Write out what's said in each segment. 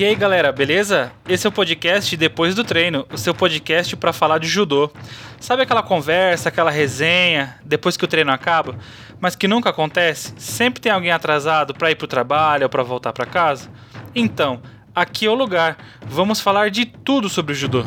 E aí galera, beleza? Esse é o podcast Depois do Treino, o seu podcast para falar de judô. Sabe aquela conversa, aquela resenha, depois que o treino acaba, mas que nunca acontece? Sempre tem alguém atrasado para ir pro trabalho ou para voltar para casa? Então, aqui é o lugar, vamos falar de tudo sobre o judô.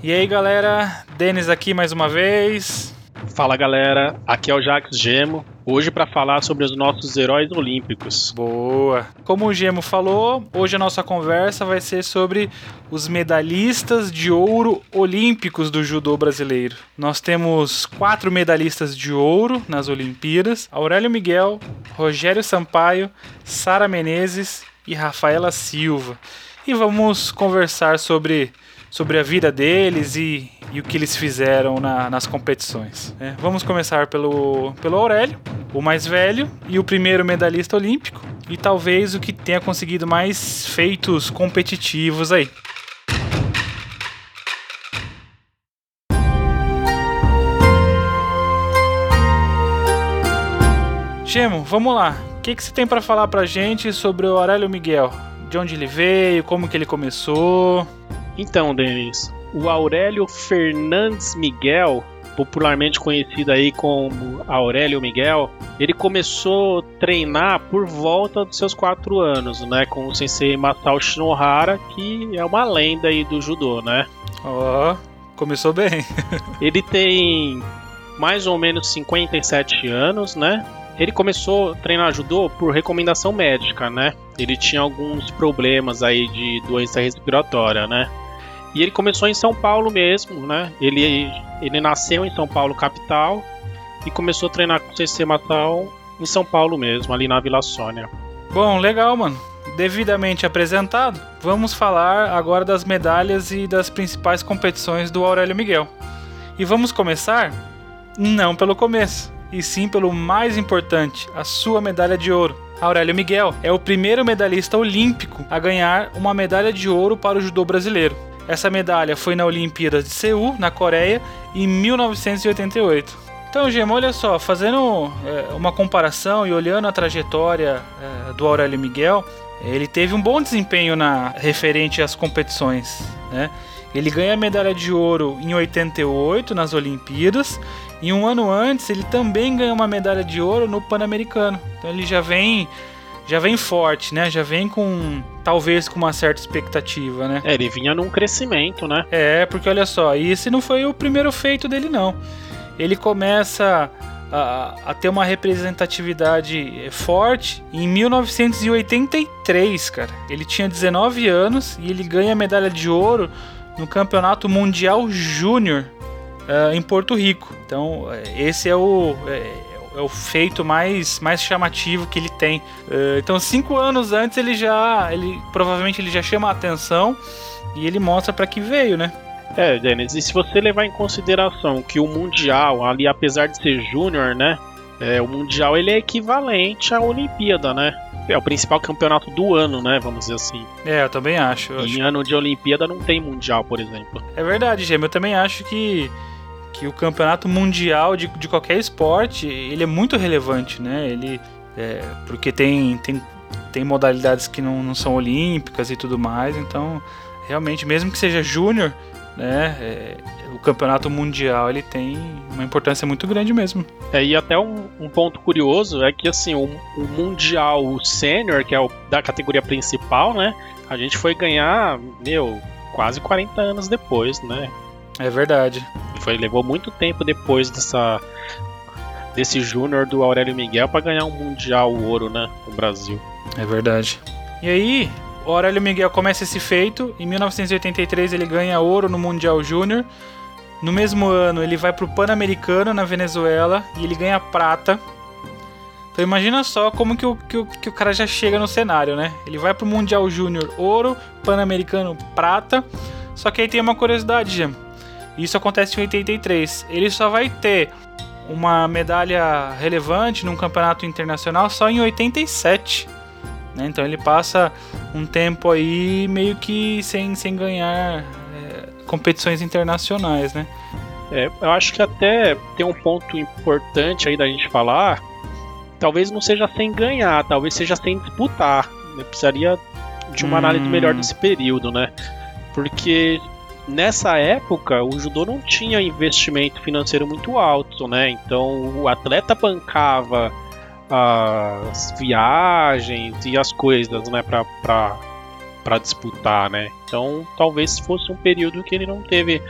E aí galera, Denis aqui mais uma vez. Fala galera, aqui é o Jax Gemo, hoje para falar sobre os nossos heróis olímpicos. Boa! Como o Gemo falou, hoje a nossa conversa vai ser sobre os medalhistas de ouro olímpicos do judô brasileiro. Nós temos 4 medalhistas de ouro nas Olimpíadas: Aurélio Miguel, Rogério Sampaio, Sarah Menezes e Rafaela Silva. E vamos conversar sobre a vida deles e o que eles fizeram nas competições. Vamos começar pelo Aurélio, o mais velho e o primeiro medalhista olímpico, e talvez o que tenha conseguido mais feitos competitivos aí. Gemo, vamos lá. O que você tem para falar pra gente sobre o Aurélio Miguel? De onde ele veio, como que ele começou? Então, Denis, o Aurélio Fernandes Miguel, popularmente conhecido aí como Aurélio Miguel, ele começou a treinar por volta dos seus 4 anos, né, com o sensei Masao Shinohara, que é uma lenda aí do judô, né? Ó, começou bem. Ele tem mais ou menos 57 anos, né? Ele começou a treinar judô por recomendação médica, né? Ele tinha alguns problemas aí de doença respiratória, né? E ele começou em São Paulo mesmo, né? Ele nasceu em São Paulo, capital, e começou a treinar com o CC Matal em São Paulo mesmo, ali na Vila Sônia. Bom, legal, mano. Devidamente apresentado, vamos falar agora das medalhas e das principais competições do Aurélio Miguel. E vamos começar, não pelo começo, e sim pelo mais importante, a sua medalha de ouro. Aurélio Miguel é o primeiro medalhista olímpico a ganhar uma medalha de ouro para o judô brasileiro. Essa medalha foi na Olimpíada de Seul, na Coreia, em 1988. Então, Gemo, olha só, fazendo uma comparação e olhando a trajetória do Aurélio Miguel, ele teve um bom desempenho referente às competições, né? Ele ganha a medalha de ouro em 88 nas Olimpíadas, e um ano antes ele também ganhou uma medalha de ouro no Pan-Americano. Então ele já vem forte, né? Já vem talvez com uma certa expectativa, né? Ele vinha num crescimento, né? Porque olha só, esse não foi o primeiro feito dele, não. Ele começa a ter uma representatividade forte em 1983, cara. Ele tinha 19 anos e ele ganha a medalha de ouro no Campeonato Mundial Júnior em Porto Rico. Então esse é o feito mais chamativo que ele tem. Então 5 anos antes ele provavelmente já chama a atenção e ele mostra para que veio, né? Denis, e se você levar em consideração que o Mundial, ali apesar de ser júnior, né, o Mundial ele é equivalente à Olimpíada, né? É o principal campeonato do ano, né? Vamos dizer assim. Eu também acho. Em ano de Olimpíada não tem Mundial, por exemplo. É verdade, Gemo. Eu também acho que o campeonato mundial de qualquer esporte, ele é muito relevante, né? Ele, porque tem modalidades que não são olímpicas e tudo mais. Então, realmente, mesmo que seja júnior, né, o campeonato mundial ele tem uma importância muito grande mesmo. E até um ponto curioso é que assim, o mundial, o sênior, que é o da categoria principal, né, a gente foi ganhar, quase 40 anos depois, né? É verdade. Levou muito tempo depois desse júnior do Aurélio Miguel para ganhar um mundial ouro, né, no Brasil. É verdade. E aí, o Aurélio Miguel começa esse feito. Em 1983 ele ganha ouro no Mundial Júnior. No mesmo ano ele vai para o Pan-Americano na Venezuela e ele ganha prata. Então imagina só como que o cara já chega no cenário, né? Ele vai para o Mundial Júnior ouro, Pan-Americano prata. Só que aí tem uma curiosidade, Gemo. Isso acontece em 83. Ele só vai ter uma medalha relevante num campeonato internacional só em 87. Então ele passa um tempo aí meio que sem ganhar competições internacionais, né? Eu acho que até tem um ponto importante aí da gente falar, talvez não seja sem ganhar, talvez seja sem disputar. Eu precisaria de uma análise melhor desse período, né? Porque nessa época o judô não tinha investimento financeiro muito alto, né? Então o atleta bancava as viagens e as coisas, né, para disputar, né? Então talvez fosse um período que ele não teve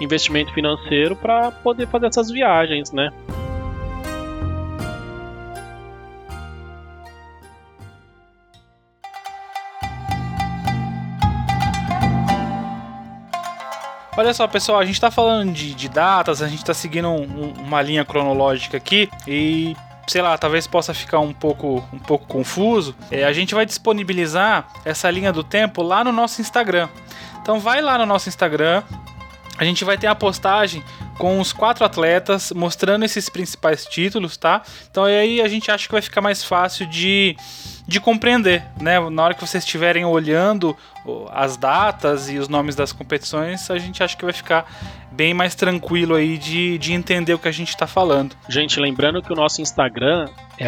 investimento financeiro para poder fazer essas viagens, né? Olha só, pessoal, a gente tá falando de datas, a gente tá seguindo uma linha cronológica aqui e, sei lá, talvez possa ficar um pouco confuso. A gente vai disponibilizar essa linha do tempo lá no nosso Instagram. Então vai lá no nosso Instagram, a gente vai ter a postagem com os 4 atletas mostrando esses principais títulos, tá? Então aí a gente acha que vai ficar mais fácil de compreender, né? Na hora que vocês estiverem olhando as datas e os nomes das competições, a gente acha que vai ficar bem mais tranquilo aí de entender o que a gente está falando. Gente, lembrando que o nosso Instagram é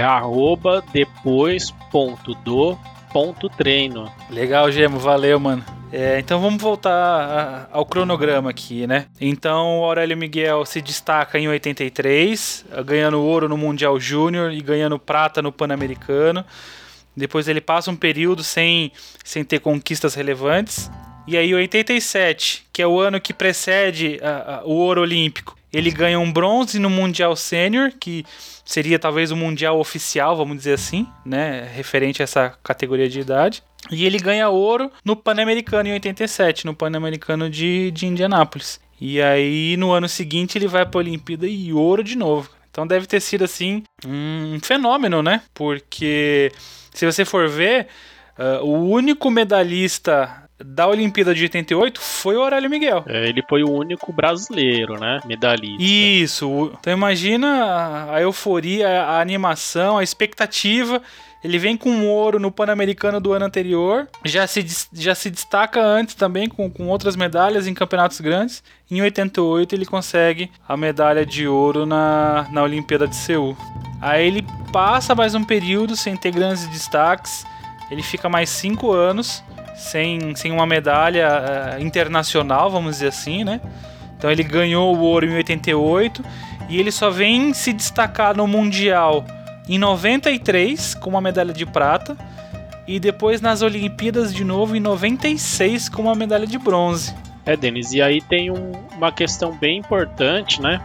@depois.do.treino. Legal, Gemo, valeu, mano. Então vamos voltar ao cronograma aqui, né? Então o Aurélio Miguel se destaca em 83, ganhando ouro no Mundial Júnior e ganhando prata no Pan-Americano. Depois ele passa um período sem ter conquistas relevantes. E aí 87, que é o ano que precede o ouro olímpico, ele ganha um bronze no Mundial Sênior, que seria talvez o Mundial oficial, vamos dizer assim, né, referente a essa categoria de idade. E ele ganha ouro no Pan-Americano em 87, no Pan-Americano de Indianápolis. E aí no ano seguinte ele vai para a Olimpíada e ouro de novo. Então deve ter sido assim um fenômeno, né? Porque se você for ver, o único medalhista da Olimpíada de 88 foi o Aurélio Miguel. Ele foi o único brasileiro, né? Medalhista. Isso. Então imagina a euforia, a animação, a expectativa. Ele vem com ouro no Pan-Americano do ano anterior, já se destaca antes também com outras medalhas em campeonatos grandes. Em 88 ele consegue a medalha de ouro na Olimpíada de Seul. Aí ele passa mais um período sem ter grandes destaques, ele fica mais 5 anos sem uma medalha internacional, vamos dizer assim, né? Então ele ganhou o ouro em 88 e ele só vem se destacar no Mundial em 93, com uma medalha de prata, e depois nas Olimpíadas de novo em 96, com uma medalha de bronze. Denis, e aí tem uma questão bem importante, né,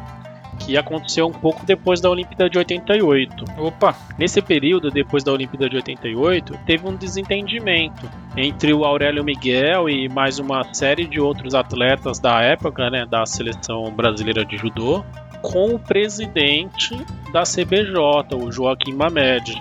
que aconteceu um pouco depois da Olimpíada de 88. Opa! Nesse período, depois da Olimpíada de 88, teve um desentendimento entre o Aurélio Miguel e mais uma série de outros atletas da época, né, da seleção brasileira de judô, com o presidente da CBJ, o Joaquim Mamede.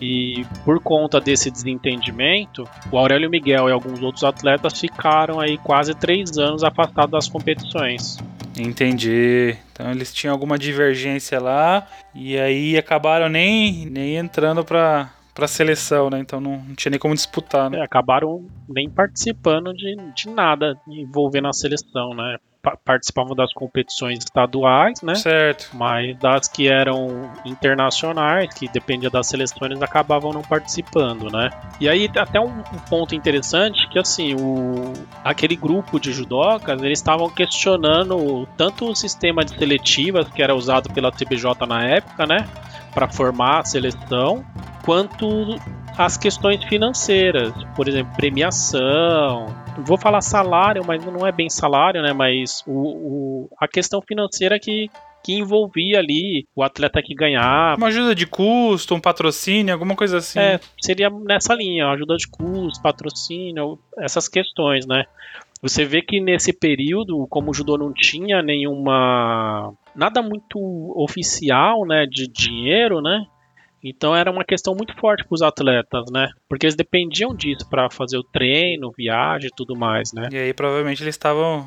E por conta desse desentendimento, o Aurélio Miguel e alguns outros atletas ficaram aí quase 3 anos afastados das competições. Entendi. Então eles tinham alguma divergência lá e aí acabaram nem entrando pra seleção, né? Então não tinha nem como disputar, né? Acabaram nem participando de nada envolvendo a seleção, né? Participavam das competições estaduais, né? Certo. Mas das que eram internacionais, que dependia das seleções, acabavam não participando, né? E aí até um ponto interessante que, assim, aquele grupo de judocas, eles estavam questionando tanto o sistema de seletivas que era usado pela CBJ na época, né, para formar a seleção, quanto as questões financeiras, por exemplo, premiação, vou falar salário, mas não é bem salário, né? Mas a questão financeira que envolvia ali o atleta que ganhava. Uma ajuda de custo, um patrocínio, alguma coisa assim. Seria nessa linha, ajuda de custo, patrocínio, essas questões, né? Você vê que nesse período, como o judô não tinha nada muito oficial, né, de dinheiro, né? Então era uma questão muito forte para os atletas, né? Porque eles dependiam disso para fazer o treino, viagem e tudo mais, né? E aí provavelmente eles estavam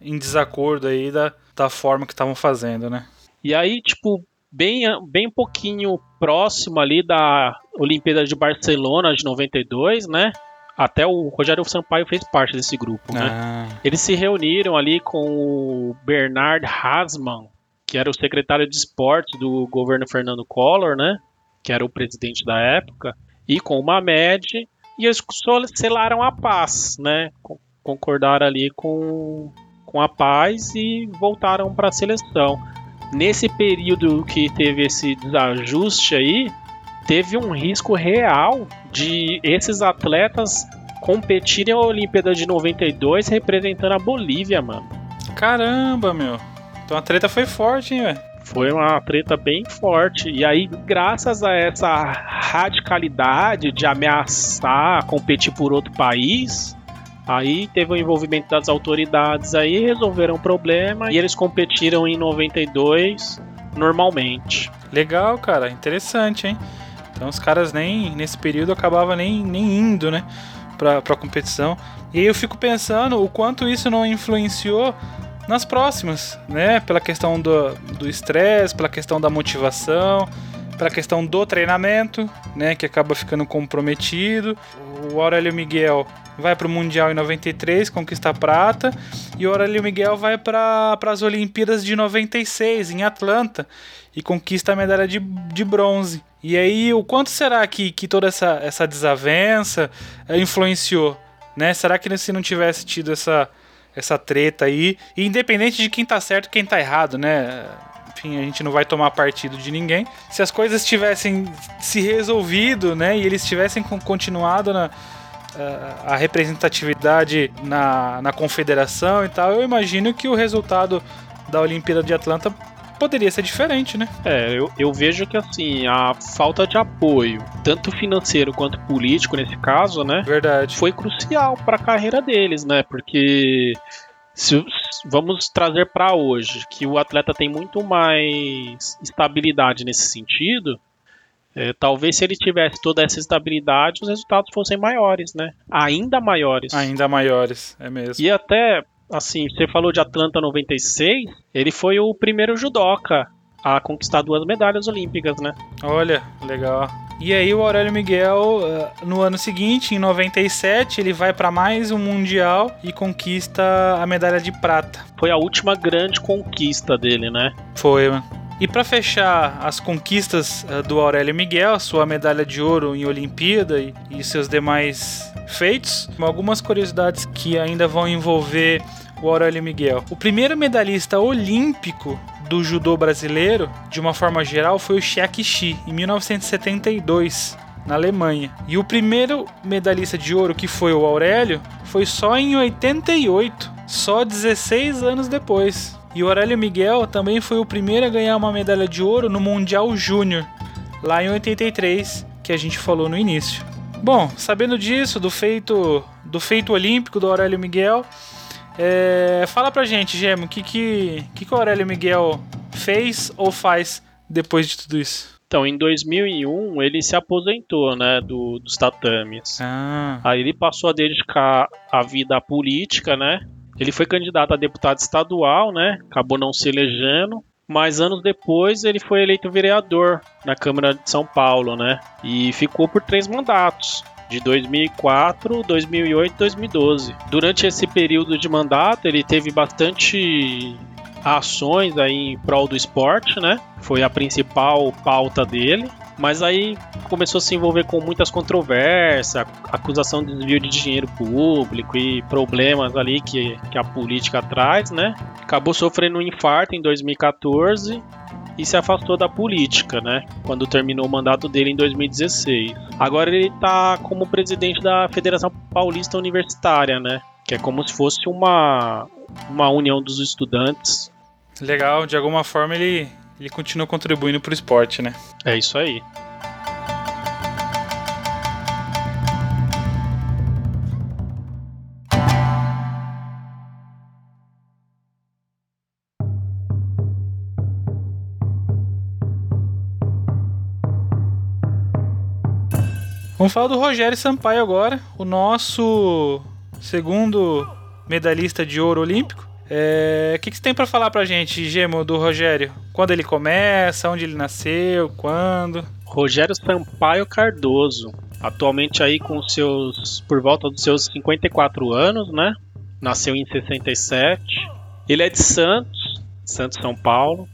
em desacordo aí da forma que estavam fazendo, né? E aí, tipo, bem pouquinho próximo ali da Olimpíada de Barcelona de 92, né? Até o Rogério Sampaio fez parte desse grupo, né? Eles se reuniram ali com o Bernard Hasmann, que era o secretário de esporte do governo Fernando Collor, né, que era o presidente da época, e com o Mamede, e eles selaram a paz, né, concordaram ali com a paz e voltaram para a seleção. Nesse período que teve esse desajuste aí, teve um risco real de esses atletas competirem a Olimpíada de 92 representando a Bolívia, mano. Caramba, meu. Então a treta foi forte, hein, velho? Foi uma treta bem forte. E aí, graças a essa radicalidade de ameaçar competir por outro país, aí teve o envolvimento das autoridades, aí resolveram o problema e eles competiram em 92 normalmente. Legal, cara. Interessante, hein? Então os caras nem nesse período acabavam nem indo, né, pra competição. E aí eu fico pensando o quanto isso não influenciou nas próximas, né? Pela questão do estresse, pela questão da motivação, pela questão do treinamento, né? Que acaba ficando comprometido. O Aurélio Miguel vai para o Mundial em 93, conquista a prata. E o Aurélio Miguel vai para as Olimpíadas de 96, em Atlanta, e conquista a medalha de bronze. E aí, o quanto será que toda essa desavença influenciou, né? Será que se não tivesse tido essa treta aí, e independente de quem tá certo e quem tá errado, né? Enfim, a gente não vai tomar partido de ninguém. Se as coisas tivessem se resolvido, né? E eles tivessem continuado a representatividade na confederação e tal, eu imagino que o resultado da Olimpíada de Atlanta poderia ser diferente, né? Eu vejo que, assim, a falta de apoio, tanto financeiro quanto político nesse caso, né? Verdade. Foi crucial para a carreira deles, né? Porque vamos trazer para hoje que o atleta tem muito mais estabilidade nesse sentido. Talvez se ele tivesse toda essa estabilidade, os resultados fossem maiores, né? Ainda maiores. Ainda maiores, é mesmo. E até, assim, você falou de Atlanta 96, ele foi o primeiro judoca a conquistar 2 medalhas olímpicas, né? Olha, legal. E aí o Aurélio Miguel, no ano seguinte, em 97, ele vai para mais um Mundial e conquista a medalha de prata. Foi a última grande conquista dele, né? Foi, mano. E para fechar as conquistas do Aurélio Miguel, sua medalha de ouro em Olimpíada e seus demais feitos, algumas curiosidades que ainda vão envolver o Aurélio Miguel. O primeiro medalhista olímpico do judô brasileiro, de uma forma geral, foi o Chekshi, em 1972, na Alemanha. E o primeiro medalhista de ouro, que foi o Aurélio, foi só em 88, só 16 anos depois. E o Aurélio Miguel também foi o primeiro a ganhar uma medalha de ouro no Mundial Júnior, lá em 83, que a gente falou no início. Bom, sabendo disso, do feito olímpico do Aurélio Miguel, fala pra gente, Gemo, o que o Aurélio Miguel fez ou faz depois de tudo isso? Então, em 2001, ele se aposentou, né, dos tatames. Aí ele passou a dedicar a vida à política, né? Ele foi candidato a deputado estadual, né? Acabou não se elegendo, mas anos depois ele foi eleito vereador na Câmara de São Paulo, né? E ficou por 3 mandatos, de 2004, 2008 e 2012. Durante esse período de mandato, ele teve bastante ações aí em prol do esporte, né? Foi a principal pauta dele. Mas aí começou a se envolver com muitas controvérsias, acusação de desvio de dinheiro público e problemas ali que a política traz, né? Acabou sofrendo um infarto em 2014 e se afastou da política, né? Quando terminou o mandato dele em 2016. Agora ele tá como presidente da Federação Paulista Universitária, né? Que é como se fosse uma união dos estudantes. Legal, de alguma forma ele continua contribuindo pro esporte, né? É isso aí. Vamos falar do Rogério Sampaio agora, o nosso segundo medalhista de ouro olímpico. O que você tem pra falar pra gente, Gemo, do Rogério? Quando ele começa, onde ele nasceu, quando? Rogério Sampaio Cardoso, atualmente aí por volta dos seus 54 anos, né? Nasceu em 67. Ele é de Santos, São Paulo.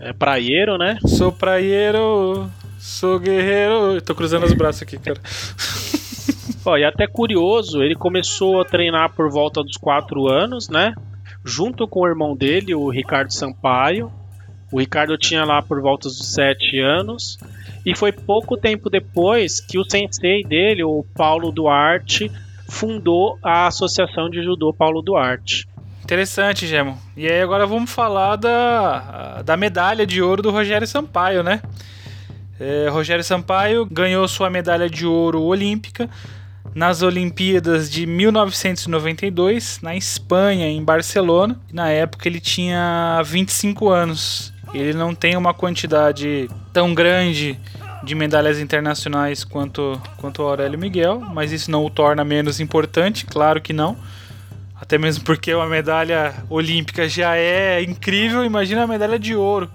É praieiro, né? Sou praieiro, sou guerreiro. Eu tô cruzando os braços aqui, cara. Ó, e até curioso, ele começou a treinar por volta dos 4 anos, né? Junto com o irmão dele, o Ricardo Sampaio. O Ricardo tinha lá por volta dos 7 anos. E foi pouco tempo depois que o sensei dele, o Paulo Duarte, fundou a Associação de Judô Paulo Duarte. Interessante, Gemo. E aí agora vamos falar da medalha de ouro do Rogério Sampaio, né? Rogério Sampaio ganhou sua medalha de ouro olímpica nas Olimpíadas de 1992, na Espanha, em Barcelona. Na época ele tinha 25 anos. Ele não tem uma quantidade tão grande de medalhas internacionais quanto o Aurélio Miguel, mas isso não o torna menos importante, claro que não. Até mesmo porque uma medalha olímpica já é incrível, imagina a medalha de ouro,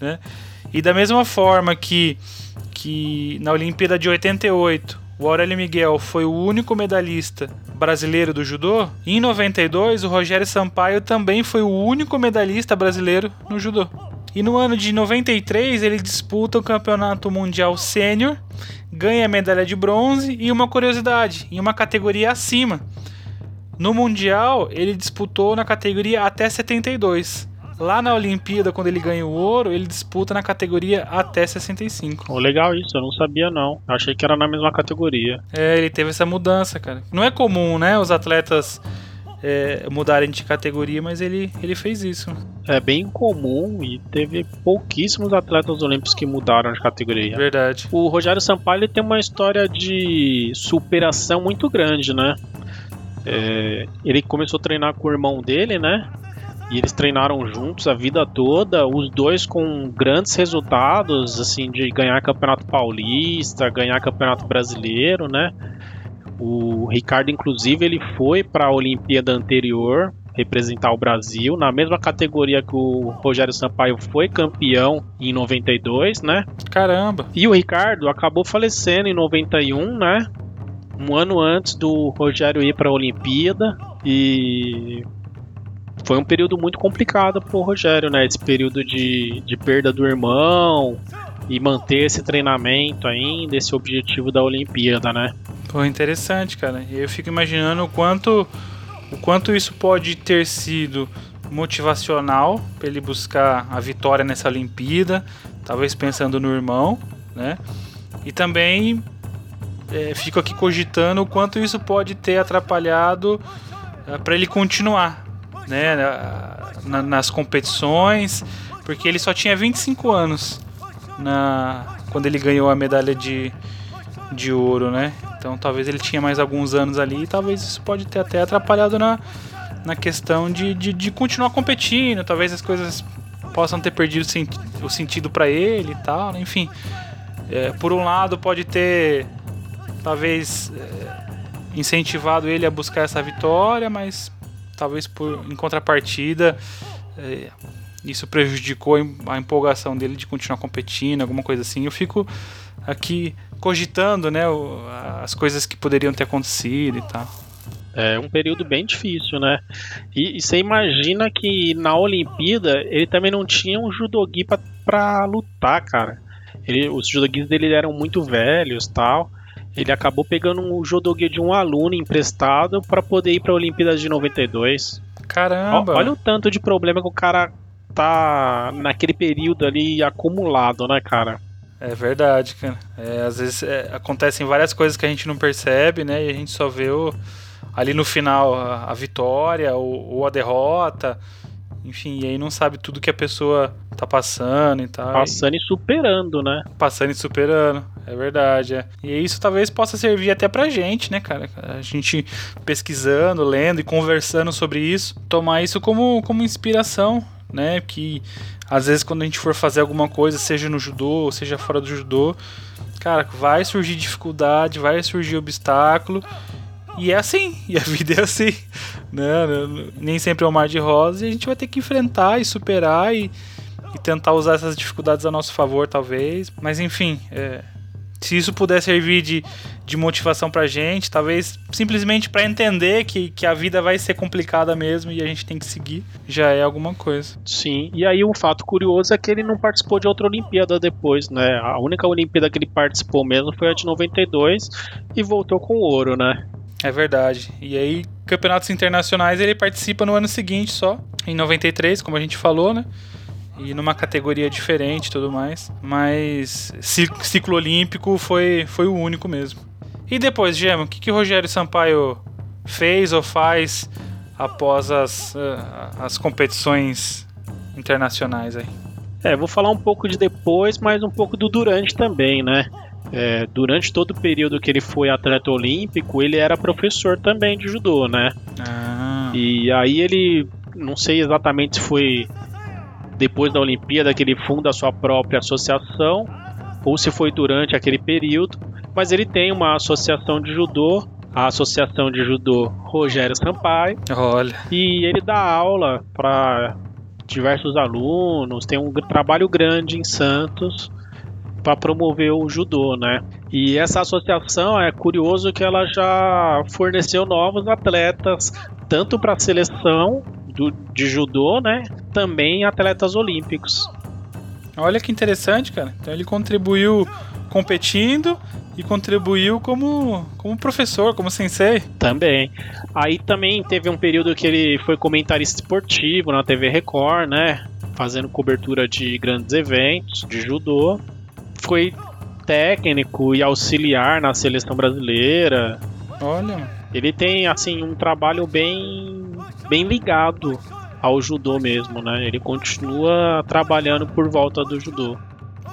né? E da mesma forma que na Olimpíada de 88 o Aurélio Miguel foi o único medalhista brasileiro do judô, em 92 o Rogério Sampaio também foi o único medalhista brasileiro no judô. E no ano de 93 ele disputa o Campeonato Mundial Sênior, ganha a medalha de bronze e uma curiosidade, em uma categoria acima. No Mundial ele disputou na categoria até 72. Lá na Olimpíada, quando ele ganha o ouro, ele disputa na categoria até 65. Oh, legal isso, eu não sabia não. Achei que era na mesma categoria. É, ele teve essa mudança, cara. Não é comum, né, os atletas mudarem de categoria, mas ele fez isso. É bem comum e teve pouquíssimos atletas olímpicos que mudaram de categoria. Verdade. O Rogério Sampaio tem uma história de superação muito grande, né? Ele começou a treinar com o irmão dele, né? E eles treinaram juntos a vida toda, os dois com grandes resultados, assim, de ganhar Campeonato Paulista, ganhar Campeonato Brasileiro, né? O Ricardo, inclusive, ele foi para a Olimpíada anterior representar o Brasil, na mesma categoria que o Rogério Sampaio foi campeão em 92, né? Caramba! E o Ricardo acabou falecendo em 91, né? Um ano antes do Rogério ir para a Olimpíada, e foi um período muito complicado pro Rogério, né? Esse período de perda do irmão e manter esse treinamento ainda, esse objetivo da Olimpíada, né? Foi interessante, cara. Eu fico imaginando o quanto isso pode ter sido motivacional para ele buscar a vitória nessa Olimpíada, talvez pensando no irmão, né? E também fico aqui cogitando o quanto isso pode ter atrapalhado para ele continuar, né, nas competições, porque ele só tinha 25 anos quando ele ganhou a medalha de ouro, né? Então talvez ele tinha mais alguns anos ali e talvez isso pode ter até atrapalhado na questão de continuar competindo, talvez as coisas possam ter perdido o sentido para ele e tal, enfim. Por um lado pode ter talvez incentivado ele a buscar essa vitória, mas talvez em contrapartida isso prejudicou a empolgação dele de continuar competindo, alguma coisa assim. Eu fico aqui cogitando, né, as coisas que poderiam ter acontecido e tal. É um período bem difícil, né? E você imagina que na Olimpíada ele também não tinha um judogi pra lutar, cara. Os judoguis dele eram muito velhos e tal. Ele acabou pegando um judogi de um aluno emprestado para poder ir para a Olimpíada de 92. Caramba! Olha o tanto de problema que o cara tá naquele período ali acumulado, né, cara? É verdade, cara. Às vezes acontecem várias coisas que a gente não percebe, né? E a gente só vê ali no final a vitória ou a derrota. Enfim, e aí não sabe tudo que a pessoa tá passando e tal. Passando e superando, né? Passando e superando, é verdade, é. E isso talvez possa servir até pra gente, né, cara? A gente pesquisando, lendo e conversando sobre isso, tomar isso como inspiração, né? Que às vezes quando a gente for fazer alguma coisa, seja no judô ou seja fora do judô, cara, vai surgir dificuldade, vai surgir obstáculo. E é assim, e a vida é assim, né? Nem sempre é um mar de rosas, e a gente vai ter que enfrentar e superar e tentar usar essas dificuldades a nosso favor, talvez. Mas enfim, Se isso puder servir de motivação pra gente, talvez simplesmente pra entender que a vida vai ser complicada mesmo e a gente tem que seguir, já é alguma coisa. Sim, e aí um fato curioso é que ele não participou de outra Olimpíada depois, né? A única Olimpíada que ele participou mesmo foi a de 92 e voltou com ouro, né? É verdade. E aí, campeonatos internacionais ele participa no ano seguinte só, em 93, como a gente falou, né? E numa categoria diferente e tudo mais. Mas ciclo olímpico foi o único mesmo. E depois, Gema, o que o Rogério Sampaio fez ou faz após as competições internacionais aí? Vou falar um pouco de depois, mas um pouco do durante também, né? Durante todo o período que ele foi atleta olímpico, ele era professor também de judô, né? E aí ele, não sei exatamente se foi depois da Olimpíada que ele funda a sua própria associação ou se foi durante aquele período, mas ele tem uma associação de judô, a Associação de Judô Rogério Sampaio. Olha. E ele dá aula para diversos alunos, tem um trabalho grande em Santos para promover o judô, né? E essa associação, é curioso que ela já forneceu novos atletas, tanto para a seleção de judô, né? Também atletas olímpicos. Olha que interessante, cara. Então ele contribuiu competindo e contribuiu como professor, como sensei. Também. Aí também teve um período que ele foi comentarista esportivo na TV Record, né? Fazendo cobertura de grandes eventos de judô. Foi técnico e auxiliar na seleção brasileira. Olha. Ele tem, assim, um trabalho bem ligado ao judô mesmo, né? Ele continua trabalhando por volta do judô.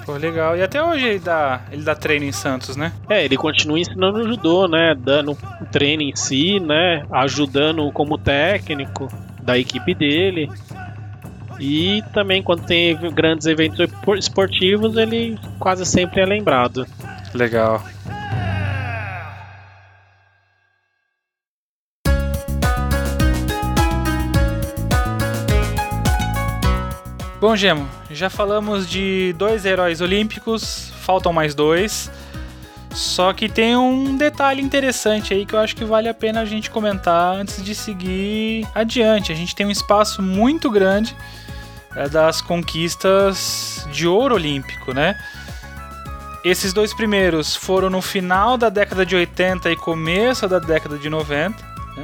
Pô, legal. E até hoje ele dá treino em Santos, né? Ele continua ensinando judô, né? Dando treino em si, né? Ajudando como técnico da equipe dele. E também quando tem grandes eventos esportivos, ele quase sempre é lembrado. Legal. Bom, Gemo, já falamos de 2 heróis olímpicos, faltam mais 2. Só que tem um detalhe interessante aí que eu acho que vale a pena a gente comentar antes de seguir adiante. A gente tem um espaço muito grande das conquistas de ouro olímpico, né? Esses 2 primeiros foram no final da década de 80 e começo da década de 90, né?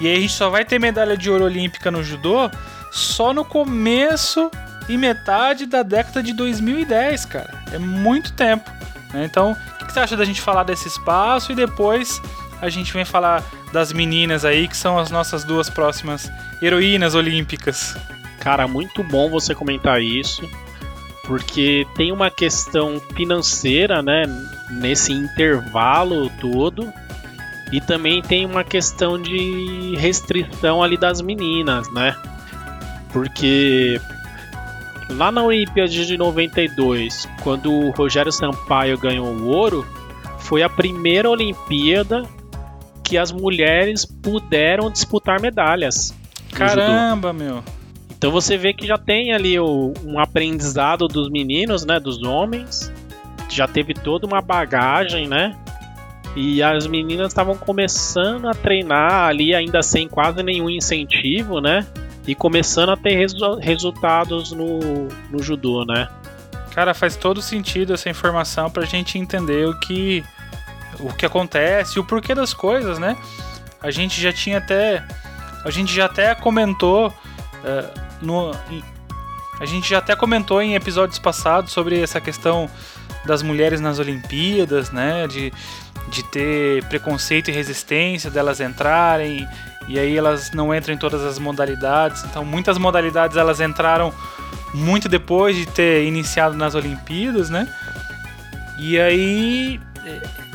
E aí a gente só vai ter medalha de ouro olímpica no judô só no começo e metade da década de 2010, cara. É muito tempo, né? Então, o que você acha da gente falar desse espaço e depois a gente vem falar das meninas aí, que são as nossas 2 próximas heroínas olímpicas? Cara, muito bom você comentar isso, porque tem uma questão financeira, né, nesse intervalo todo, e também tem uma questão de restrição ali das meninas, né? Porque lá na Olimpíada de 92, quando o Rogério Sampaio ganhou o ouro, foi a primeira Olimpíada que as mulheres puderam disputar medalhas. Caramba, meu! Então você vê que já tem ali um aprendizado dos meninos, né, dos homens, já teve toda uma bagagem, né? E as meninas estavam começando a treinar ali ainda sem quase nenhum incentivo, né? E começando a ter resultados no judô, né? Cara, faz todo sentido essa informação pra gente entender o que acontece, o porquê das coisas, né? A gente já até comentou em episódios passados sobre essa questão das mulheres nas Olimpíadas, né? De ter preconceito e resistência delas entrarem. E aí elas não entram em todas as modalidades. Então muitas modalidades elas entraram muito depois de ter iniciado nas Olimpíadas, né? E aí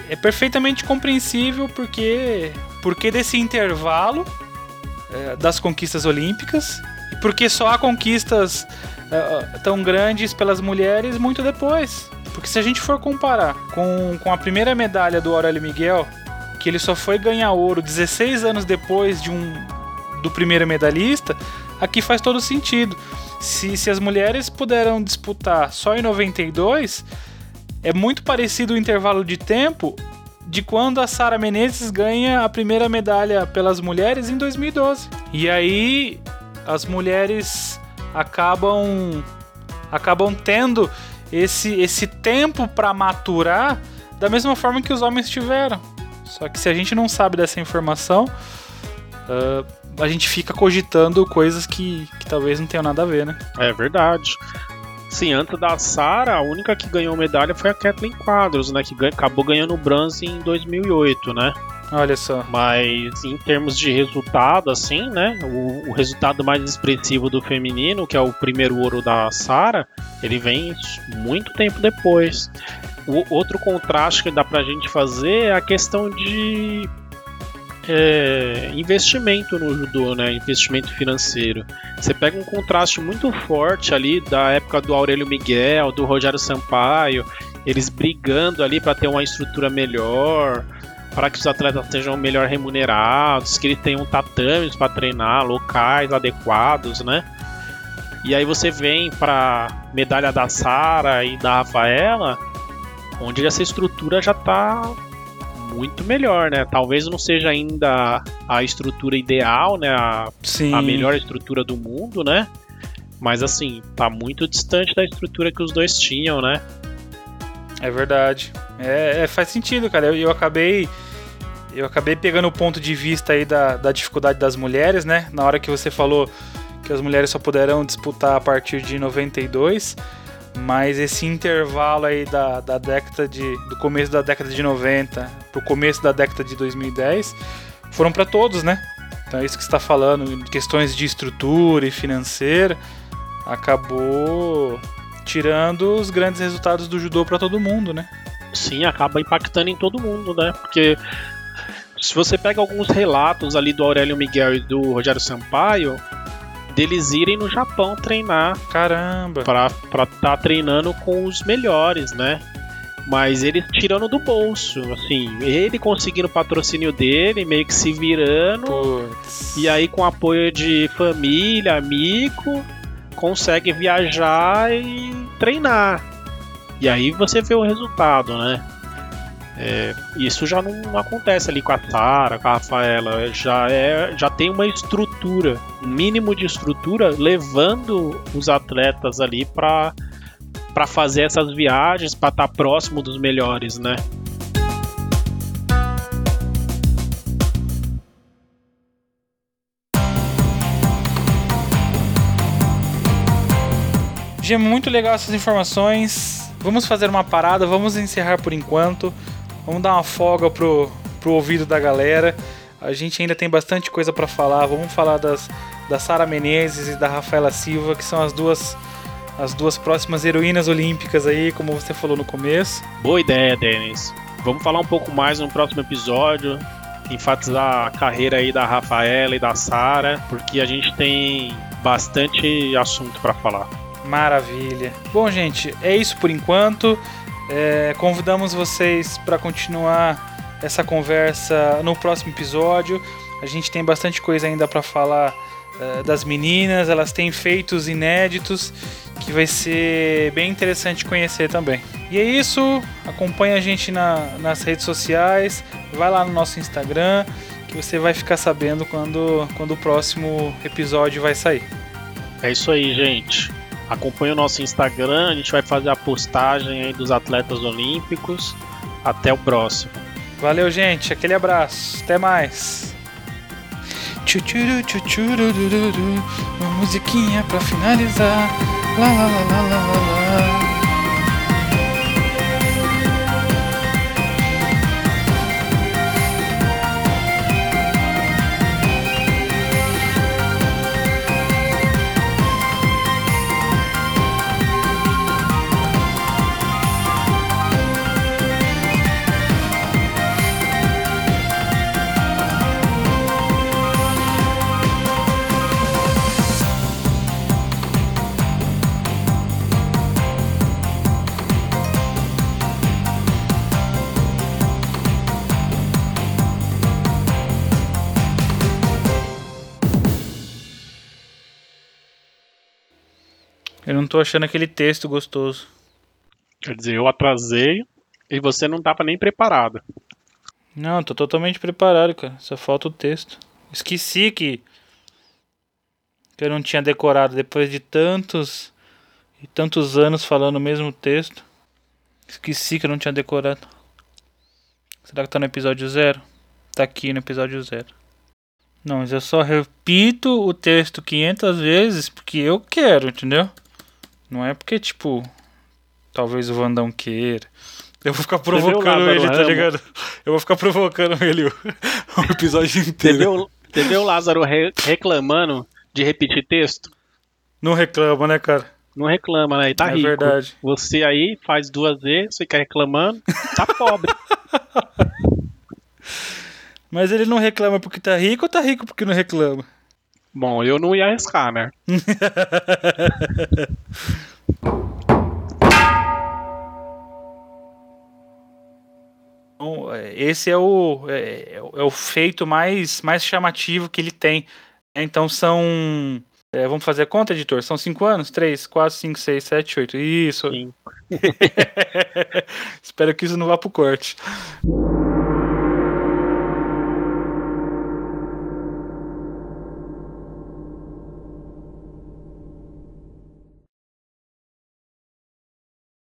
é perfeitamente compreensível porque desse intervalo das conquistas olímpicas. E porque só há conquistas tão grandes pelas mulheres muito depois. Porque se a gente for comparar com a primeira medalha do Aurélio Miguel, que ele só foi ganhar ouro 16 anos depois do primeiro medalhista, aqui faz todo sentido. Se as mulheres puderam disputar só em 92, É muito parecido o intervalo de tempo de quando a Sarah Menezes ganha a primeira medalha pelas mulheres em 2012. E aí as mulheres acabam tendo esse tempo para maturar da mesma forma que os homens tiveram. Só que se a gente não sabe dessa informação, a gente fica cogitando coisas que talvez não tenham nada a ver, né? É verdade. Sim, antes da Sarah, a única que ganhou medalha foi a Kathleen Quadros, né? Que acabou ganhando o bronze em 2008, né? Olha só. Mas em termos de resultado, assim, né? O resultado mais expressivo do feminino, que é o primeiro ouro da Sarah, ele vem muito tempo depois. O outro contraste que dá pra gente fazer é a questão de investimento no judô, né? Investimento financeiro. Você pega um contraste muito forte ali da época do Aurélio Miguel, do Rogério Sampaio, eles brigando ali para ter uma estrutura melhor, para que os atletas sejam melhor remunerados, que eles tenham tatames para treinar, locais adequados, né? E aí você vem para medalha da Sarah e da Rafaela, onde essa estrutura já está muito melhor, né? Talvez não seja ainda a estrutura ideal, né? A melhor estrutura do mundo, né? Mas assim, tá muito distante da estrutura que os dois tinham, né? É verdade. Faz sentido, cara. Eu acabei pegando o ponto de vista aí da dificuldade das mulheres, né? Na hora que você falou que as mulheres só puderam disputar a partir de 92... Mas esse intervalo aí do começo da década de 90 pro começo da década de 2010 foram para todos, né? Então é isso que você está falando, questões de estrutura e financeira acabou tirando os grandes resultados do judô para todo mundo, né? Sim, acaba impactando em todo mundo, né? Porque se você pega alguns relatos ali do Aurélio Miguel e do Rogério Sampaio, deles irem no Japão treinar. Caramba! Pra tá treinando com os melhores, né? Mas ele tirando do bolso, assim, ele conseguindo o patrocínio dele, meio que se virando. Puts. E aí com apoio de família, amigo, consegue viajar e treinar. E aí você vê o resultado, né? Isso já não acontece ali com a Sarah, com a Rafaela. Já tem uma estrutura, um mínimo de estrutura, levando os atletas ali para fazer essas viagens, para estar próximo dos melhores, né? Gê, muito legal essas informações. Vamos fazer uma parada, vamos encerrar por enquanto. Vamos dar uma folga pro ouvido da galera. A gente ainda tem bastante coisa para falar. Vamos falar da Sarah Menezes e da Rafaela Silva, que são as duas próximas heroínas olímpicas aí, como você falou no começo. Boa ideia, Denis. Vamos falar um pouco mais no próximo episódio, enfatizar a carreira aí da Rafaela e da Sarah, porque a gente tem bastante assunto para falar. Maravilha. Bom, gente, é isso por enquanto. Convidamos vocês para continuar essa conversa no próximo episódio. A gente tem bastante coisa ainda para falar das meninas. Elas têm feitos inéditos que vai ser bem interessante conhecer também. E é isso, acompanha a gente nas redes sociais. Vai lá no nosso Instagram que você vai ficar sabendo quando o próximo episódio vai sair. É isso aí, gente. Acompanhe o nosso Instagram, a gente vai fazer a postagem aí dos atletas olímpicos. Até o próximo. Valeu, gente. Aquele abraço. Até mais. Uma musiquinha pra finalizar. Lá, lá, lá, lá, lá, lá. Eu não tô achando aquele texto gostoso. Quer dizer, eu atrasei e você não estava nem preparada. Não, tô totalmente preparado, cara. Só falta o texto. Esqueci que eu não tinha decorado depois de tantos anos falando o mesmo texto. Esqueci que eu não tinha decorado. Será que tá no episódio 0? Tá aqui no episódio 0. Não, mas eu só repito o texto 500 vezes porque eu quero, entendeu? Não é porque, tipo, talvez o Vandão queira. Eu vou ficar provocando ele, tá ligado? Eu vou ficar provocando ele o episódio inteiro. Você viu o Lázaro reclamando de repetir texto? Não reclama, né, cara? Não reclama, né? E tá rico. É verdade. Você aí faz duas vezes, fica reclamando, tá pobre. Mas ele não reclama porque tá rico ou tá rico porque não reclama? Bom, eu não ia arriscar, né? Esse é o feito mais chamativo que ele tem. Então são... vamos fazer a conta, editor? São 5 anos? 3, 4, 5, 6, 7, 8. Isso. Espero que isso não vá pro corte.